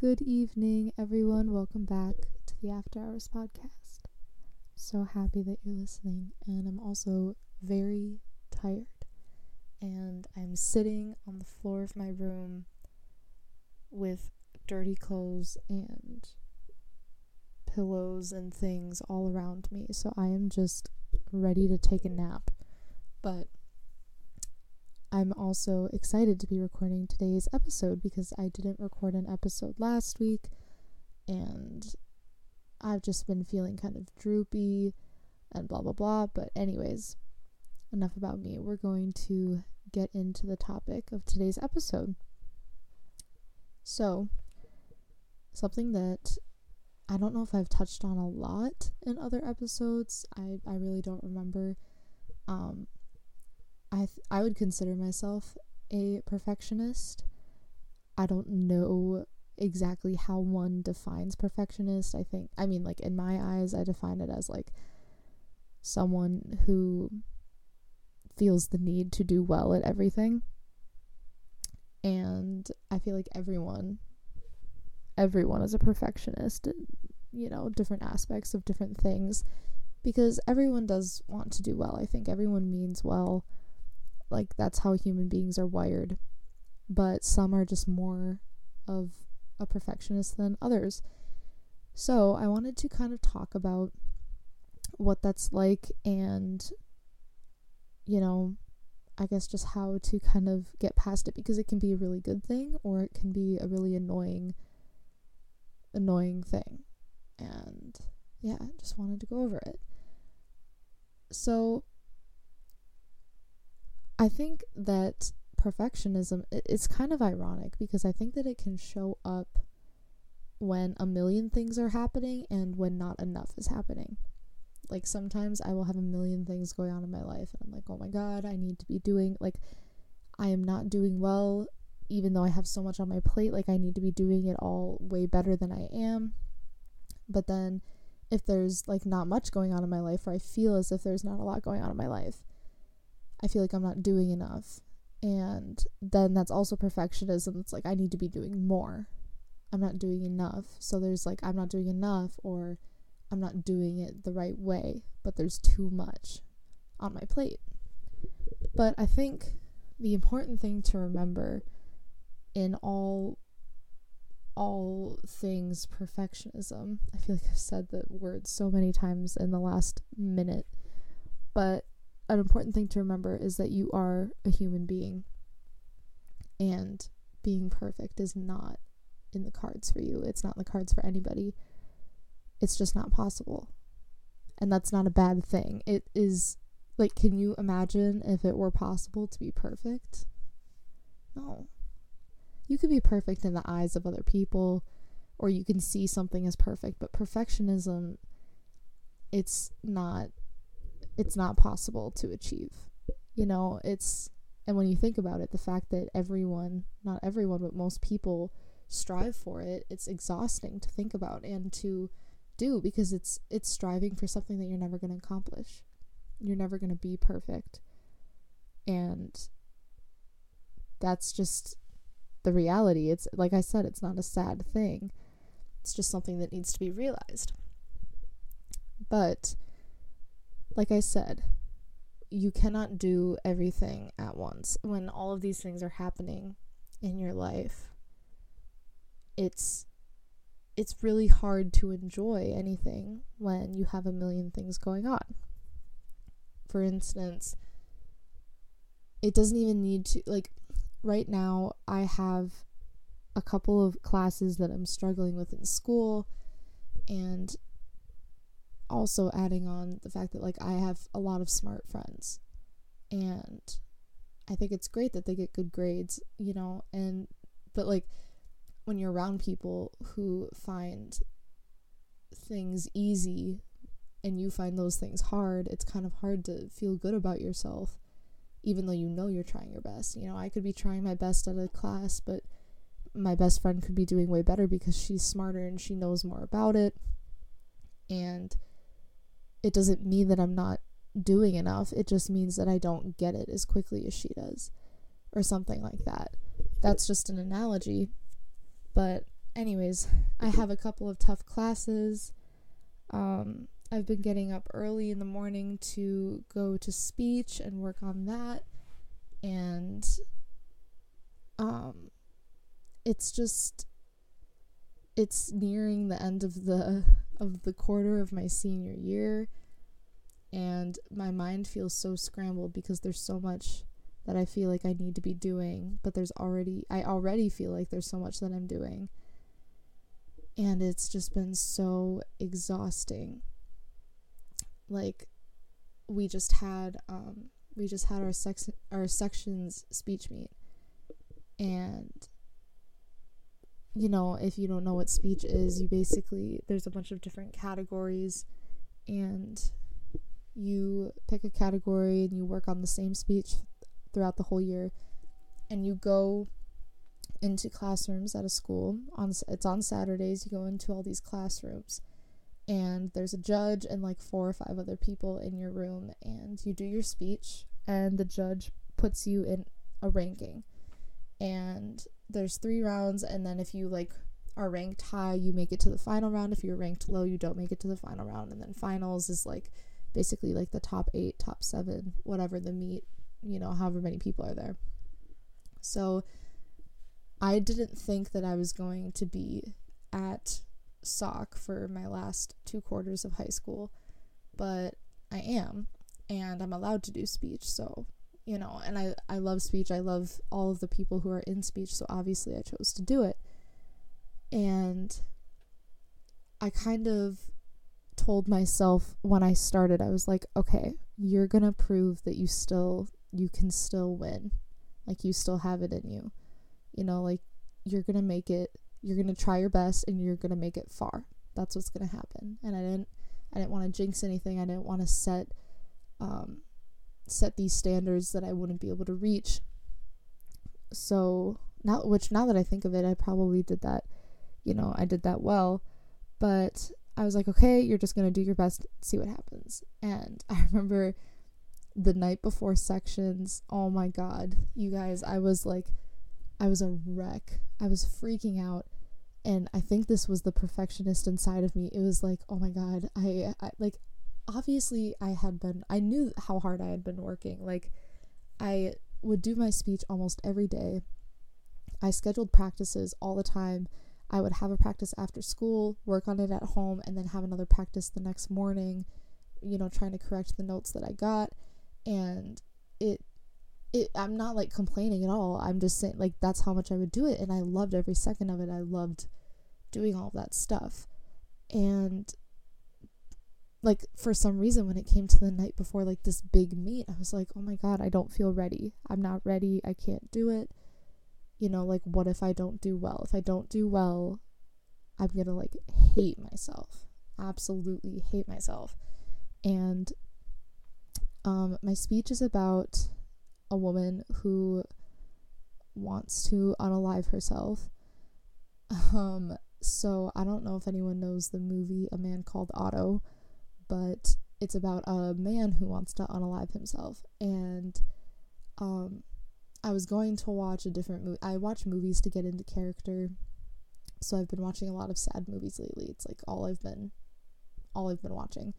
Good evening, everyone. Welcome back to the After Hours podcast. So happy that you're listening, and I'm also very tired. And I'm sitting on the floor of my room with dirty clothes and pillows and things all around me, so I am just ready to take a nap. But I'm also excited to be recording today's episode because I didn't record an episode last week, and I've just been feeling kind of droopy and blah blah blah. But anyways, enough about me. We're going to get into the topic of today's episode. So, something that I don't know if I've touched on a lot in other episodes, I really don't remember. I would consider myself a perfectionist. I don't know exactly how one defines perfectionist. I mean, in my eyes, I define it as, someone who feels the need to do well at everything. And I feel like everyone is a perfectionist, different aspects of different things, because everyone does want to do well. I think everyone means well. That's how human beings are wired. But some are just more of a perfectionist than others. So I wanted to kind of talk about what that's like, and, I guess just how to kind of get past it, because it can be a really good thing or it can be a really annoying thing. And yeah, just wanted to go over it. So I think that perfectionism, it's kind of ironic, because I think that it can show up when a million things are happening and when not enough is happening. Sometimes I will have a million things going on in my life, and I'm like, oh my god, I need to be doing, I am not doing well, even though I have so much on my plate, I need to be doing it all way better than I am. But then, if there's, not much going on in my life, or I feel as if there's not a lot going on in my life, I feel like I'm not doing enough. And then that's also perfectionism. It's I need to be doing more. I'm not doing enough. So there's, I'm not doing enough, or I'm not doing it the right way, but there's too much on my plate. But I think the important thing to remember in all things perfectionism, I feel like I've said that word so many times in the last minute, but an important thing to remember is that you are a human being, and being perfect is not in the cards for you. It's not in the cards for anybody. It's just not possible. And that's not a bad thing. It is, can you imagine if it were possible to be perfect? No. You could be perfect in the eyes of other people, or you can see something as perfect, but perfectionism, it's not possible to achieve. And when you think about it, the fact that not everyone, but most people strive for it, it's exhausting to think about and to do, because it's striving for something that you're never going to accomplish. You're never going to be perfect. And that's just the reality. It's, like I said, it's not a sad thing. It's just something that needs to be realized. But like I said, you cannot do everything at once. When all of these things are happening in your life, it's really hard to enjoy anything when you have a million things going on. For instance, it doesn't even need to, right now I have a couple of classes that I'm struggling with in school, and also adding on the fact that I have a lot of smart friends, and I think it's great that they get good grades, but when you're around people who find things easy and you find those things hard, it's kind of hard to feel good about yourself, even though you're trying your best. I could be trying my best at a class, but my best friend could be doing way better because she's smarter and she knows more about it. And it doesn't mean that I'm not doing enough. It just means that I don't get it as quickly as she does, or something like that. That's just an analogy. But anyways, I have a couple of tough classes. I've been getting up early in the morning to go to speech and work on that. And it's just, it's nearing the end of the quarter of my senior year, and my mind feels so scrambled because there's so much that I feel like I need to be doing, but I already feel like there's so much that I'm doing, and it's just been so exhausting. Like, we just had our section's speech meet, and you know, if you don't know what speech is, you basically, there's a bunch of different categories, and you pick a category and you work on the same speech throughout the whole year, and you go into classrooms at a school. It's on Saturdays, you go into all these classrooms, and there's a judge and like 4 or 5 other people in your room, and you do your speech, and the judge puts you in a ranking, and there's 3 rounds, and then if you like are ranked high, you make it to the final round. If you're ranked low, you don't make it to the final round. And then finals is like basically like the top 8, top 7, whatever the meet, you know, however many people are there. So I didn't think that I was going to be at SOC for my last 2 quarters of high school, but I am, and I'm allowed to do speech, so you know, and I love speech. I love all of the people who are in speech, so obviously I chose to do it. And I kind of told myself when I started, I was like, okay, you're gonna prove that you can still win. Like, you still have it in you. You know, like, you're gonna make it, you're gonna try your best, and you're gonna make it far. That's what's gonna happen. And I didn't want to jinx anything. I didn't want to set these standards that I wouldn't be able to reach. So now that I think of it, I probably did that, you know, I did that well, but I was like, okay, you're just gonna do your best, see what happens. And I remember the night before sections, oh my god, you guys, I was a wreck. I was freaking out, and I think this was the perfectionist inside of me. It was like, oh my god, I like, obviously I knew how hard I had been working. Like, I would do my speech almost every day. I scheduled practices all the time. I would have a practice after school, work on it at home, and then have another practice the next morning, you know, trying to correct the notes that I got. And I'm not like complaining at all. I'm just saying, like, that's how much I would do it. And I loved every second of it. I loved doing all that stuff. And like, for some reason, when it came to the night before, like, this big meet, I was like, oh my god, I don't feel ready. I'm not ready. I can't do it. You know, like, what if I don't do well? If I don't do well, I'm gonna, like, hate myself. Absolutely hate myself. And my speech is about a woman who wants to unalive herself. So I don't know if anyone knows the movie A Man Called Otto, but it's about a man who wants to unalive himself. And I was going to watch a different movie. I watch movies to get into character, so I've been watching a lot of sad movies lately. It's like all I've been watching.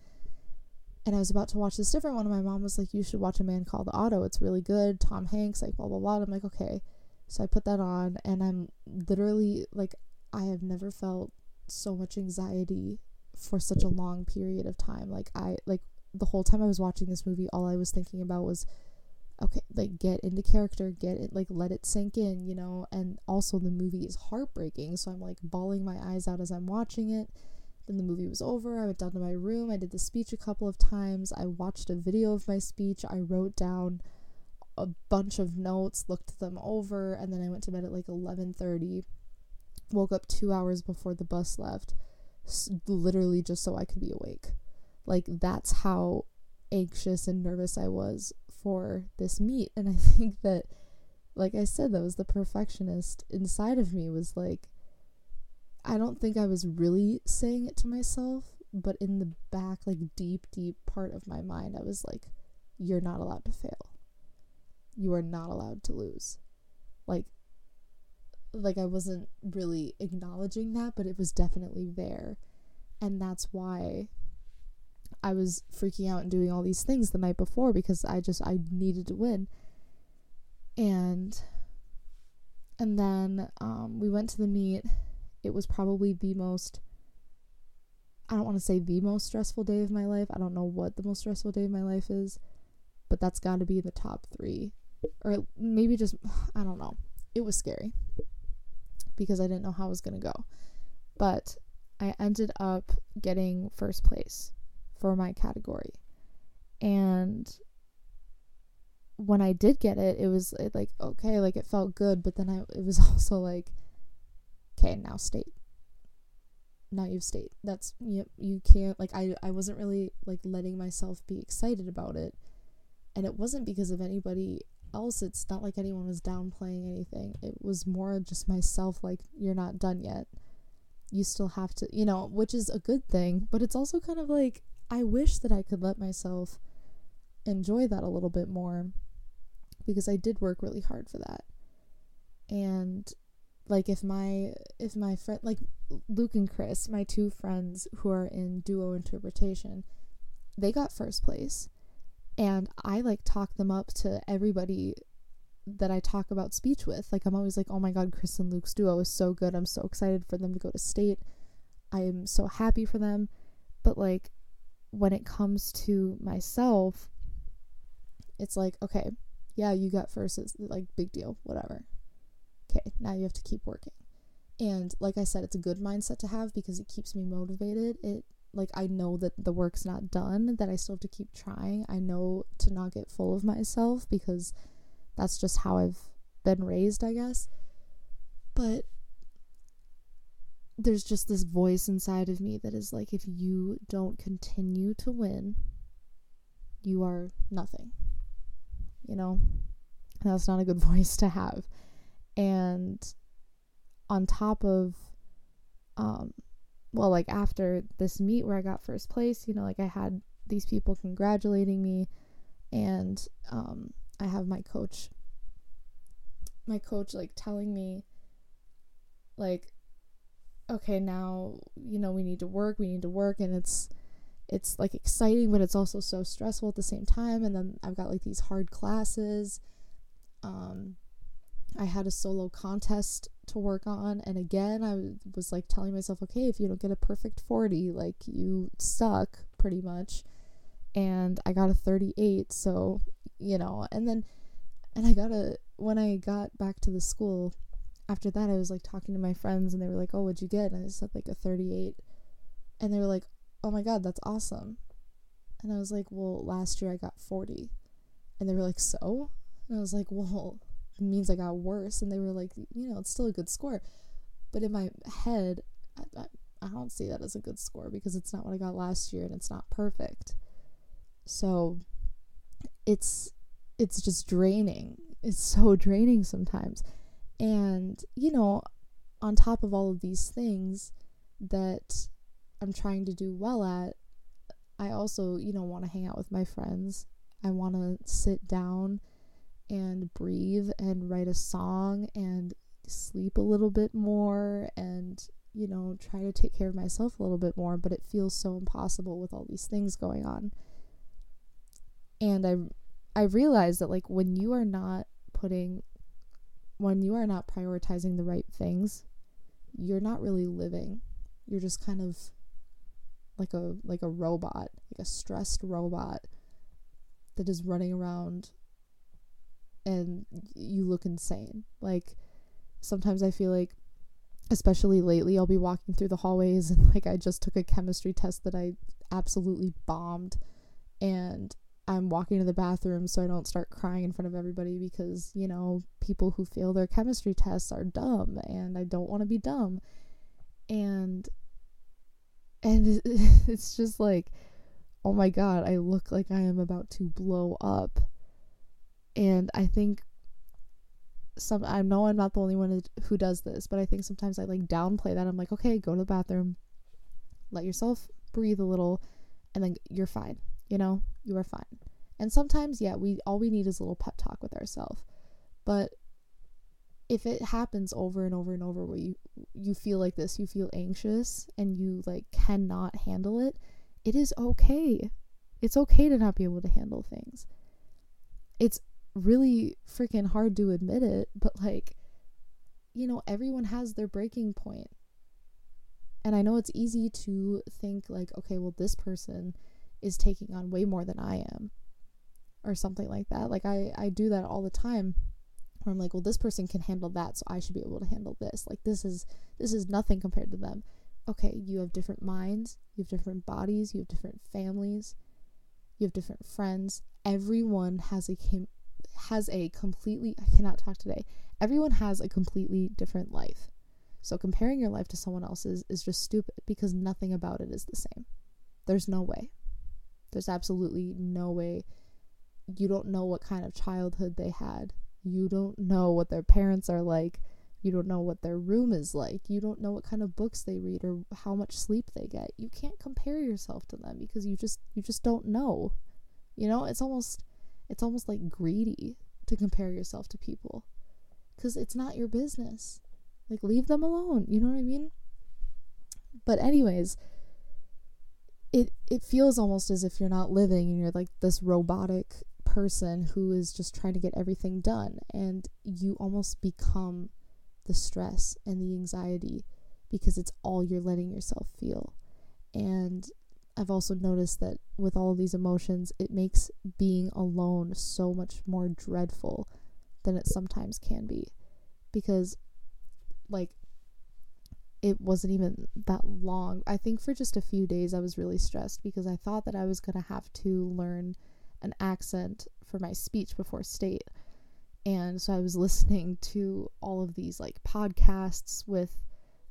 And I was about to watch this different one, and my mom was like, you should watch A Man Called Otto, it's really good, Tom Hanks, like, blah blah blah. And I'm like, okay. So I put that on, and I'm literally like, I have never felt so much anxiety for such a long period of time. Like, the whole time I was watching this movie, all I was thinking about was, okay, like, get into character, get it, like, let it sink in, you know. And also the movie is heartbreaking, so I'm like bawling my eyes out as I'm watching it. Then the movie was over, I went down to my room, I did the speech a couple of times, I watched a video of my speech, I wrote down a bunch of notes, looked them over, and then I went to bed at like 11:30, woke up 2 hours before the bus left, literally just so I could be awake. Like, that's how anxious and nervous I was for this meet. And I think that, like I said, that was the perfectionist inside of me, was like, I don't think I was really saying it to myself, but in the back, like, deep part of my mind, I was like, you're not allowed to fail, you are not allowed to lose. Like, like I wasn't really acknowledging that, but it was definitely there. And that's why I was freaking out and doing all these things the night before, because I needed to win. And then we went to the meet. It was probably the most, I don't want to say the most stressful day of my life. I don't know what the most stressful day of my life is, but that's got to be in the top three. Or maybe just, I don't know. It was scary because I didn't know how I was going to go. But I ended up getting first place for my category. And when I did get it, it was like, okay, like it felt good. But then it was also like, okay, now state. Now you've state. That's, you can't, like, I wasn't really like letting myself be excited about it. And it wasn't because of anybody else. It's not like anyone was downplaying anything. It was more just myself, like, you're not done yet. You still have to, which is a good thing, but it's also kind of like, I wish that I could let myself enjoy that a little bit more, because I did work really hard for that. And like, if my friend, like Luke and Chris, my two friends who are in duo interpretation, they got first place. And I like talk them up to everybody that I talk about speech with. Like, I'm always like, oh my God, Chris and Luke's duo is so good. I'm so excited for them to go to state. I am so happy for them. But like, when it comes to myself, it's like, okay, yeah, you got first. It's like, big deal, whatever. Okay, now you have to keep working. And like I said, it's a good mindset to have because it keeps me motivated. Like, I know that the work's not done, that I still have to keep trying. I know to not get full of myself because that's just how I've been raised, I guess. But there's just this voice inside of me that is like, if you don't continue to win, you are nothing. That's not a good voice to have. And on top of, like after this meet where I got first place, like I had these people congratulating me, and I have my coach like telling me like, okay, now, we need to work. And it's like exciting, but it's also so stressful at the same time. And then I've got like these hard classes. I had a solo contest to work on, and again I was like telling myself, okay, if you don't get a perfect 40, like, you suck pretty much. And I got a 38, so and I got when I got back to the school after that, I was like talking to my friends, and they were like, oh, what'd you get? And I said like a 38, and they were like, oh my God, that's awesome. And I was like, well, last year I got 40. And they were like, so? And I was like, well, it means I got worse. And they were like, it's still a good score. But in my head, I don't see that as a good score because it's not what I got last year and it's not perfect. So it's just draining. It's so draining sometimes. And, on top of all of these things that I'm trying to do well at, I also, want to hang out with my friends. I want to sit down and breathe and write a song and sleep a little bit more and, try to take care of myself a little bit more, but it feels so impossible with all these things going on. And I realized that, like, when you are not prioritizing the right things, you're not really living. You're just kind of like a robot, like a stressed robot that is running around, and you look insane. Like, sometimes I feel like, especially lately, I'll be walking through the hallways and like I just took a chemistry test that I absolutely bombed, and I'm walking to the bathroom so I don't start crying in front of everybody because, people who fail their chemistry tests are dumb, and I don't want to be dumb. And it's just like, oh my God, I look like I am about to blow up. And I think I know I'm not the only one who does this, but I think sometimes I like downplay that. I'm like, okay, go to the bathroom, let yourself breathe a little, and then you're fine. You are fine. And sometimes, yeah, we need is a little pep talk with ourselves. But if it happens over and over and over where you feel like this, you feel anxious and you like cannot handle it, it is okay. It's okay to not be able to handle things. It's really freaking hard to admit it, but like, you know, everyone has their breaking point. And I know it's easy to think like, okay, well, this person is taking on way more than I am or something like that. Like I do that all the time where I'm like, well, this person can handle that, so I should be able to handle this. Like this is nothing compared to them. Okay, you have different minds, you have different bodies, you have different families, you have different friends. Everyone has a completely, I cannot talk today. Everyone has a completely different life. So comparing your life to someone else's is just stupid because nothing about it is the same. There's no way. There's absolutely no way. You don't know what kind of childhood they had. You don't know what their parents are like. You don't know what their room is like. You don't know what kind of books they read or how much sleep they get. You can't compare yourself to them because you just don't know. You know, it's almost like greedy to compare yourself to people because it's not your business. Like, leave them alone. You know what I mean? But anyways, it feels almost as if you're not living and you're like this robotic person who is just trying to get everything done. And you almost become the stress and the anxiety because it's all you're letting yourself feel. And I've also noticed that with all of these emotions, it makes being alone so much more dreadful than it sometimes can be. Because, like, it wasn't even that long. I think for just a few days I was really stressed because I thought that I was going to have to learn an accent for my speech before state. And so I was listening to all of these like podcasts with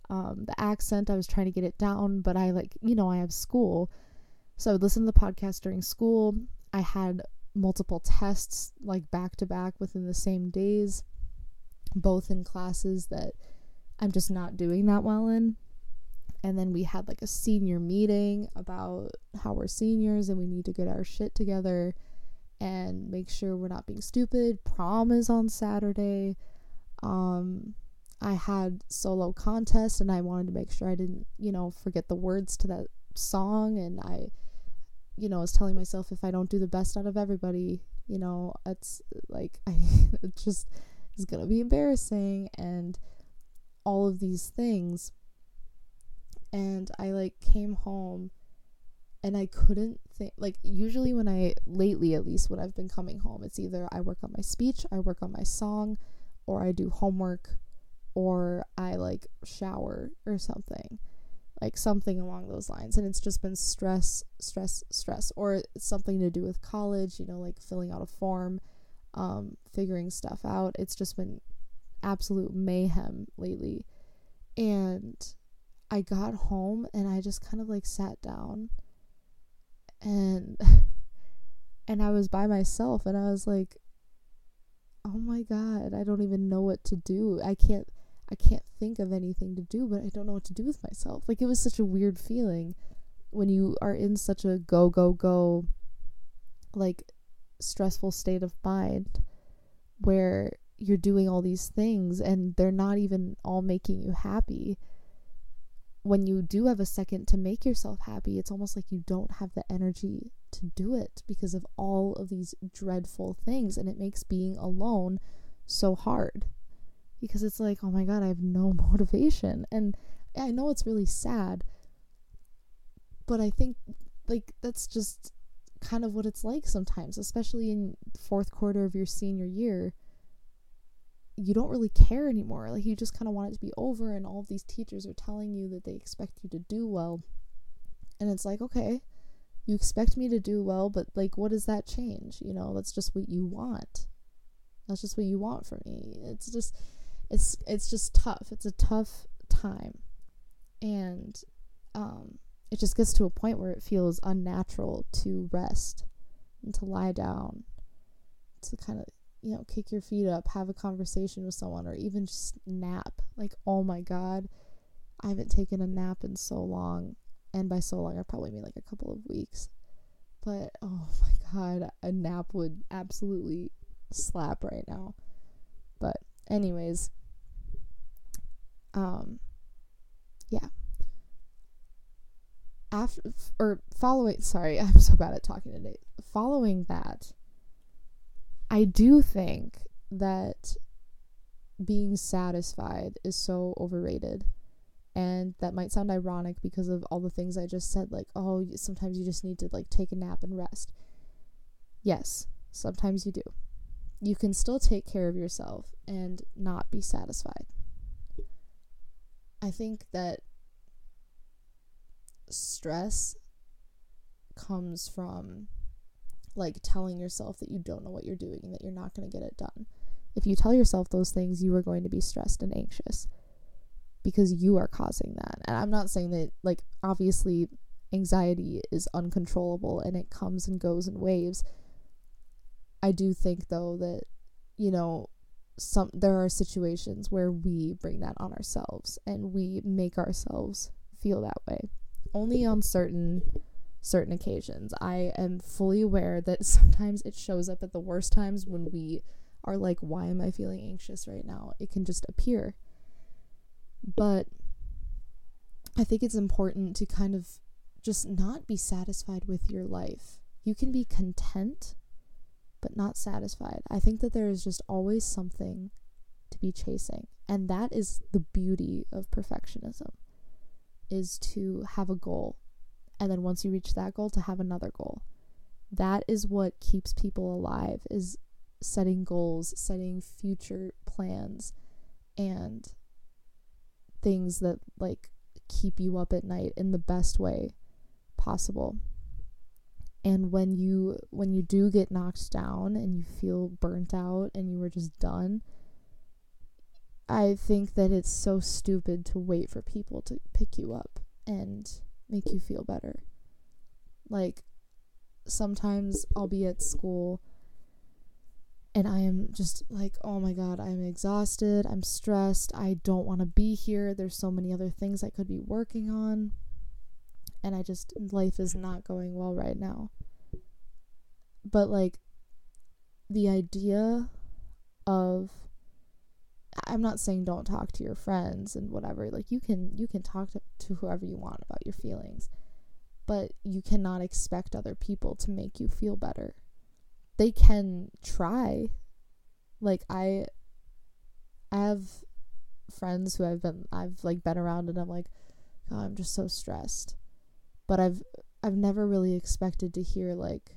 the accent. I was trying to get it down, but I like, you know, I have school. So I would listen to the podcast during school. I had multiple tests like back to back within the same days, both in classes that I'm just not doing that well in. And then we had like a senior meeting about how we're seniors and we need to get our shit together and make sure we're not being stupid. Prom is on Saturday. I had solo contest and I wanted to make sure I didn't, you know, forget the words to that song. And I, you know, was telling myself if I don't do the best out of everybody, you know, it's like, it just is gonna be embarrassing. And all of these things, and I like came home and I couldn't think, like usually lately at least when I've been coming home, it's either I work on my speech, I work on my song, or I do homework, or I like shower or something along those lines. And it's just been stress, or it's something to do with college, you know, like filling out a form, figuring stuff out. It's just been absolute mayhem lately. And I got home and I just kind of like sat down and I was by myself and I was like, oh my God, I don't even know what to do. I can't think of anything to do, but I don't know what to do with myself. Like, it was such a weird feeling when you are in such a go like stressful state of mind where you're doing all these things and they're not even all making you happy. When you do have a second to make yourself happy, it's almost like you don't have the energy to do it because of all of these dreadful things. And it makes being alone so hard because it's like, oh my God, I have no motivation. And I know it's really sad, but I think like that's just kind of what it's like sometimes, especially in fourth quarter of your senior year. You don't really care anymore. Like, you just kind of want it to be over, and all of these teachers are telling you that they expect you to do well. And it's like, okay, you expect me to do well, but like, what does that change? You know, that's just what you want. That's just what you want from me. It's just, it's just tough. It's a tough time. And it just gets to a point where it feels unnatural to rest and to lie down, to kind of, you know, kick your feet up, have a conversation with someone, or even just nap. Like, oh my God, I haven't taken a nap in so long. And by so long, I probably mean like a couple of weeks. But oh my God, a nap would absolutely slap right now. But anyways, Yeah. Following, I'm so bad at talking today. Following that, I do think that being satisfied is so overrated. And that might sound ironic because of all the things I just said, like, oh, sometimes you just need to, like, take a nap and rest. Yes, sometimes you do. You can still take care of yourself and not be satisfied. I think that stress comes from, like, telling yourself that you don't know what you're doing and that you're not going to get it done. If you tell yourself those things, you are going to be stressed and anxious because you are causing that. And I'm not saying that, like, obviously anxiety is uncontrollable and it comes and goes in waves. I do think, though, that, you know, there are situations where we bring that on ourselves and we make ourselves feel that way. Only on certain occasions. I am fully aware that sometimes it shows up at the worst times when we are like, why am I feeling anxious right now? It can just appear. But I think it's important to kind of just not be satisfied with your life. You can be content, but not satisfied. I think that there is just always something to be chasing. And that is the beauty of perfectionism, is to have a goal. And then once you reach that goal, to have another goal. That is what keeps people alive, is setting goals, setting future plans, and things that, like, keep you up at night in the best way possible. And when you do get knocked down and you feel burnt out and you were just done, I think that it's so stupid to wait for people to pick you up and make you feel better. Like, sometimes I'll be at school and I am just like, oh my god, I'm exhausted, I'm stressed, I don't want to be here, there's so many other things I could be working on, and life is not going well right now. But, like, the idea of, I'm not saying don't talk to your friends and whatever, like, you can talk to whoever you want about your feelings, but you cannot expect other people to make you feel better. They can try. Like, I have friends who I've been around and I'm like, oh, I'm just so stressed. But I've never really expected to hear, like,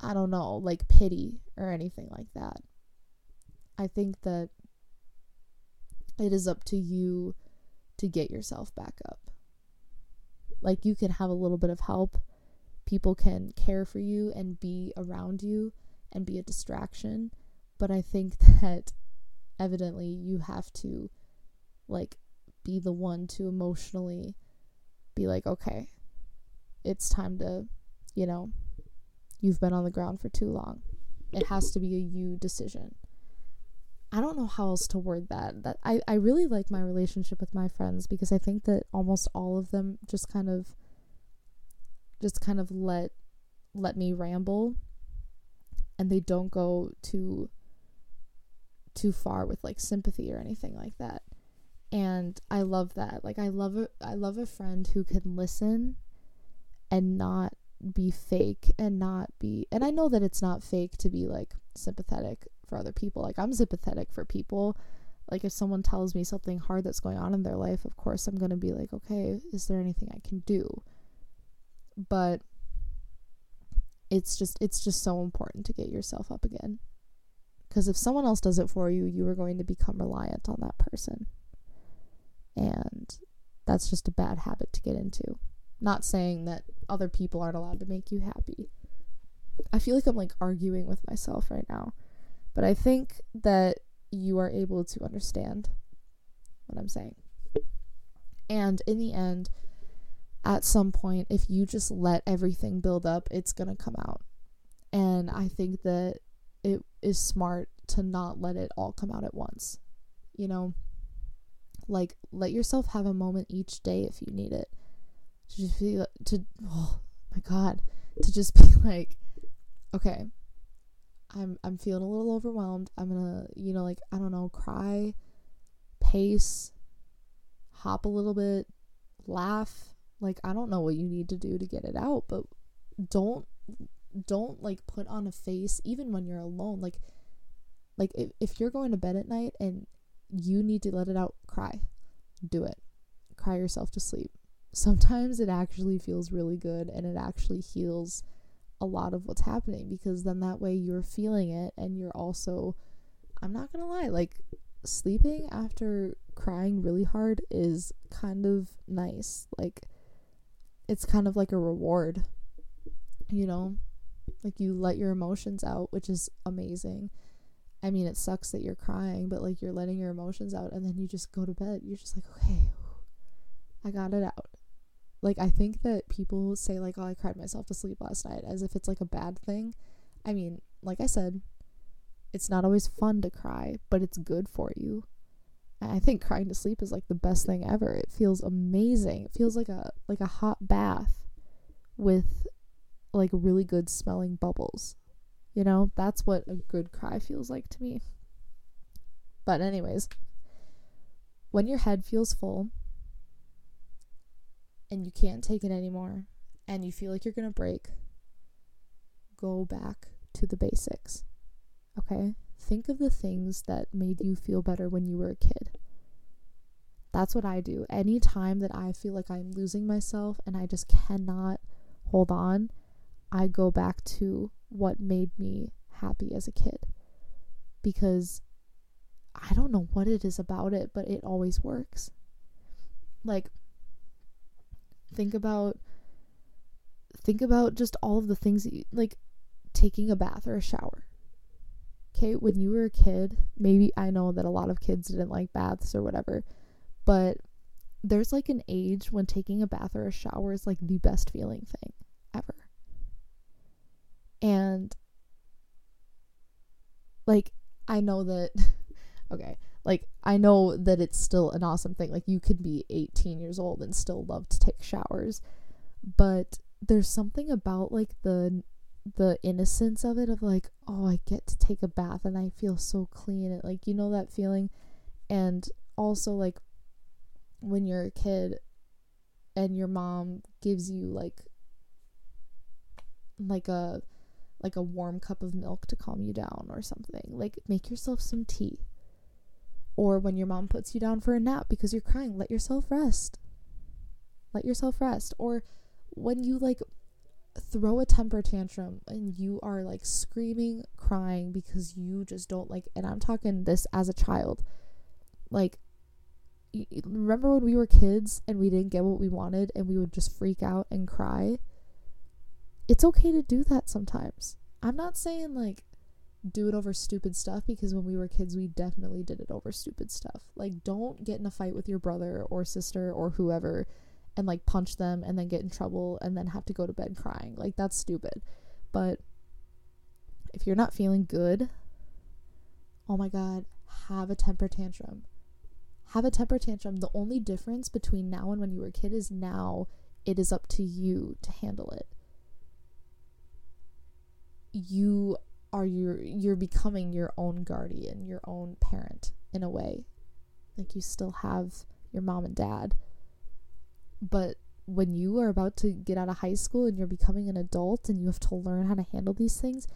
I don't know, like, pity or anything like that. I think that it is up to you to get yourself back up. Like, you can have a little bit of help. People can care for you and be around you and be a distraction, but I think that evidently you have to, like, be the one to emotionally be like, okay, it's time to, you know, you've been on the ground for too long. It has to be a you decision. I don't know how else to word that. I really like my relationship with my friends because I think that almost all of them just kind of let me ramble, and they don't go too far with, like, sympathy or anything like that. And I love that. Like, I love a friend who can listen and not be fake and not be, and I know that it's not fake to be, like, sympathetic for other people. Like, I'm sympathetic for people. Like, if someone tells me something hard that's going on in their life, of course I'm going to be like, okay, is there anything I can do? But it's just so important to get yourself up again. Because if someone else does it for you, you are going to become reliant on that person. And that's just a bad habit to get into. Not saying that other people aren't allowed to make you happy. I feel like I'm, like, arguing with myself right now. But I think that you are able to understand what I'm saying. And in the end, at some point, if you just let everything build up, it's going to come out. And I think that it is smart to not let it all come out at once. You know, like, let yourself have a moment each day if you need it. To just be like, okay, I'm feeling a little overwhelmed. I'm going to, you know, like, I don't know, cry. pace, hop a little bit, laugh. Like, I don't know what you need to do to get it out, but don't like put on a face even when you're alone. Like if you're going to bed at night and you need to let it out, cry. Do it. Cry yourself to sleep. Sometimes it actually feels really good and it actually heals a lot of what's happening, because then that way you're feeling it and you're also, I'm not gonna lie, like, sleeping after crying really hard is kind of nice. Like, it's kind of like a reward, you know? Like, you let your emotions out, which is amazing. I mean, it sucks that you're crying, but like, you're letting your emotions out and then you just go to bed. You're just like, okay, I got it out. Like, I think that people say, like, oh, I cried myself to sleep last night, as if it's, like, a bad thing. I mean, like I said, it's not always fun to cry, but it's good for you. And I think crying to sleep is, like, the best thing ever. It feels amazing. It feels like a hot bath with, like, really good smelling bubbles. You know? That's what a good cry feels like to me. But anyways, when your head feels full and you can't take it anymore, and you feel like you're gonna break, go back to the basics, okay? Think of the things that made you feel better when you were a kid. That's what I do. Any time that I feel like I'm losing myself and I just cannot hold on, I go back to what made me happy as a kid. Because I don't know what it is about it, but it always works. Like, think about just all of the things that you, like taking a bath or a shower. Okay, when you were a kid, maybe, I know that a lot of kids didn't like baths or whatever, but there's like an age when taking a bath or a shower is like the best feeling thing ever. And like, I know that, okay, like, I know that it's still an awesome thing. Like, you could be 18 years old and still love to take showers. But there's something about, like, the innocence of it, of, like, oh, I get to take a bath and I feel so clean. And, like, you know that feeling? And also, like, when you're a kid and your mom gives you, like a warm cup of milk to calm you down or something. Like, make yourself some tea. Or when your mom puts you down for a nap because you're crying, let yourself rest. Let yourself rest. Or when you, like, throw a temper tantrum and you are, like, screaming, crying because you just don't like, and I'm talking this as a child. Like, remember when we were kids and we didn't get what we wanted and we would just freak out and cry? It's okay to do that sometimes. I'm not saying, like, do it over stupid stuff, because when we were kids we definitely did it over stupid stuff. Like, don't get in a fight with your brother or sister or whoever and, like, punch them and then get in trouble and then have to go to bed crying. Like, that's stupid. But if you're not feeling good, oh my god, have a temper tantrum. The only difference between now and when you were a kid is now it is up to you to handle it. You're becoming your own guardian, your own parent, in a way. Like, you still have your mom and dad, but when you are about to get out of high school and you're becoming an adult and you have to learn how to handle these things,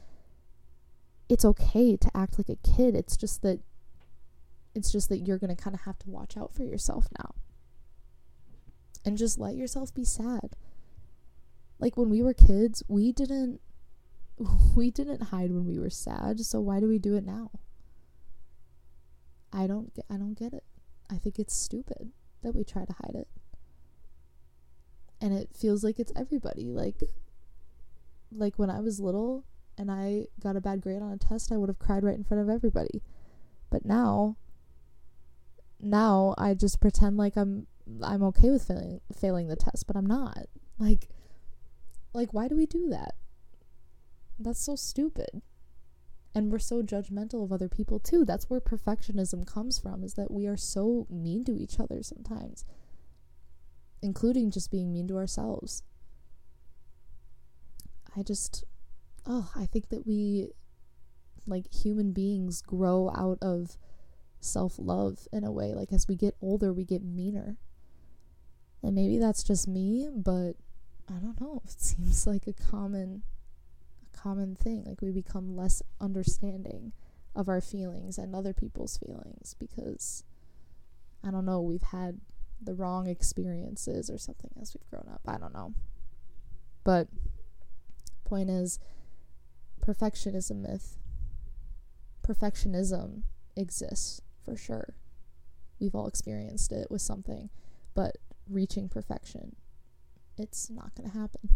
it's okay to act like a kid. It's just that you're going to kind of have to watch out for yourself now and just let yourself be sad. Like, when we were kids, we didn't hide when we were sad, so why do we do it now? I don't get it. I think it's stupid that we try to hide it. And it feels like it's everybody. Like when I was little and I got a bad grade on a test, I would have cried right in front of everybody. But now I just pretend like I'm okay with failing the test, but I'm not. Like why do we do that? That's so stupid. And we're so judgmental of other people too. That's where perfectionism comes from, is that we are so mean to each other sometimes, including just being mean to ourselves. I think that we, like, human beings grow out of self-love in a way. Like, as we get older, we get meaner. And maybe that's just me, but I don't know. It seems like a common thing. Like, we become less understanding of our feelings and other people's feelings because, I don't know, we've had the wrong experiences or something as we've grown up. I don't know. But point is, perfection is a myth. Perfectionism exists for sure. We've all experienced it with something, but reaching perfection, it's not going to happen.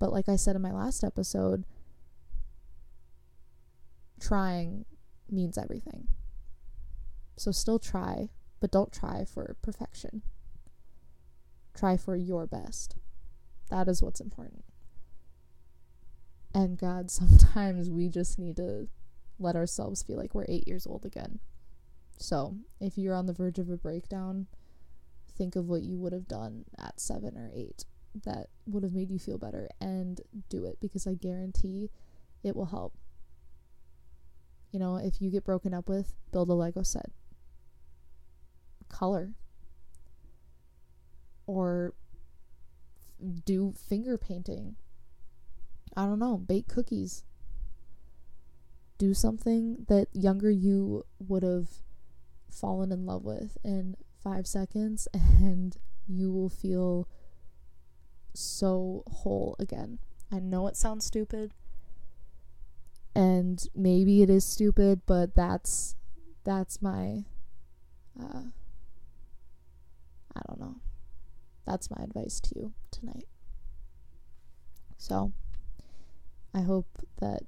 But like I said in my last episode, trying means everything. So still try, but don't try for perfection. Try for your best. That is what's important. And God, sometimes we just need to let ourselves feel like we're 8 years old again. So if you're on the verge of a breakdown, think of what you would have done at 7 or 8 that would have made you feel better, and do it, because I guarantee it will help. You know, if you get broken up with, build a Lego set. Color. Or do finger painting. I don't know, bake cookies. Do something that younger you would have fallen in love with in 5 seconds, and you will feel so whole again. I know it sounds stupid, and maybe it is stupid, but that's my I don't know, that's my advice to you tonight. So I hope that,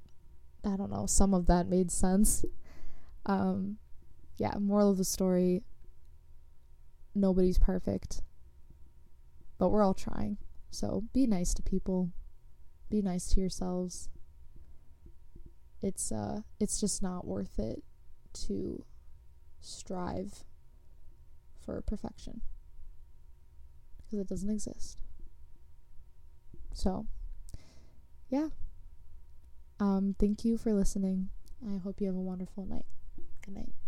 I don't know, some of that made sense. Yeah, moral of the story, nobody's perfect, but we're all trying. So be nice to people, be nice to yourselves. It's just not worth it to strive for perfection, because it doesn't exist. So, yeah. Thank you for listening. I hope you have a wonderful night. Good night.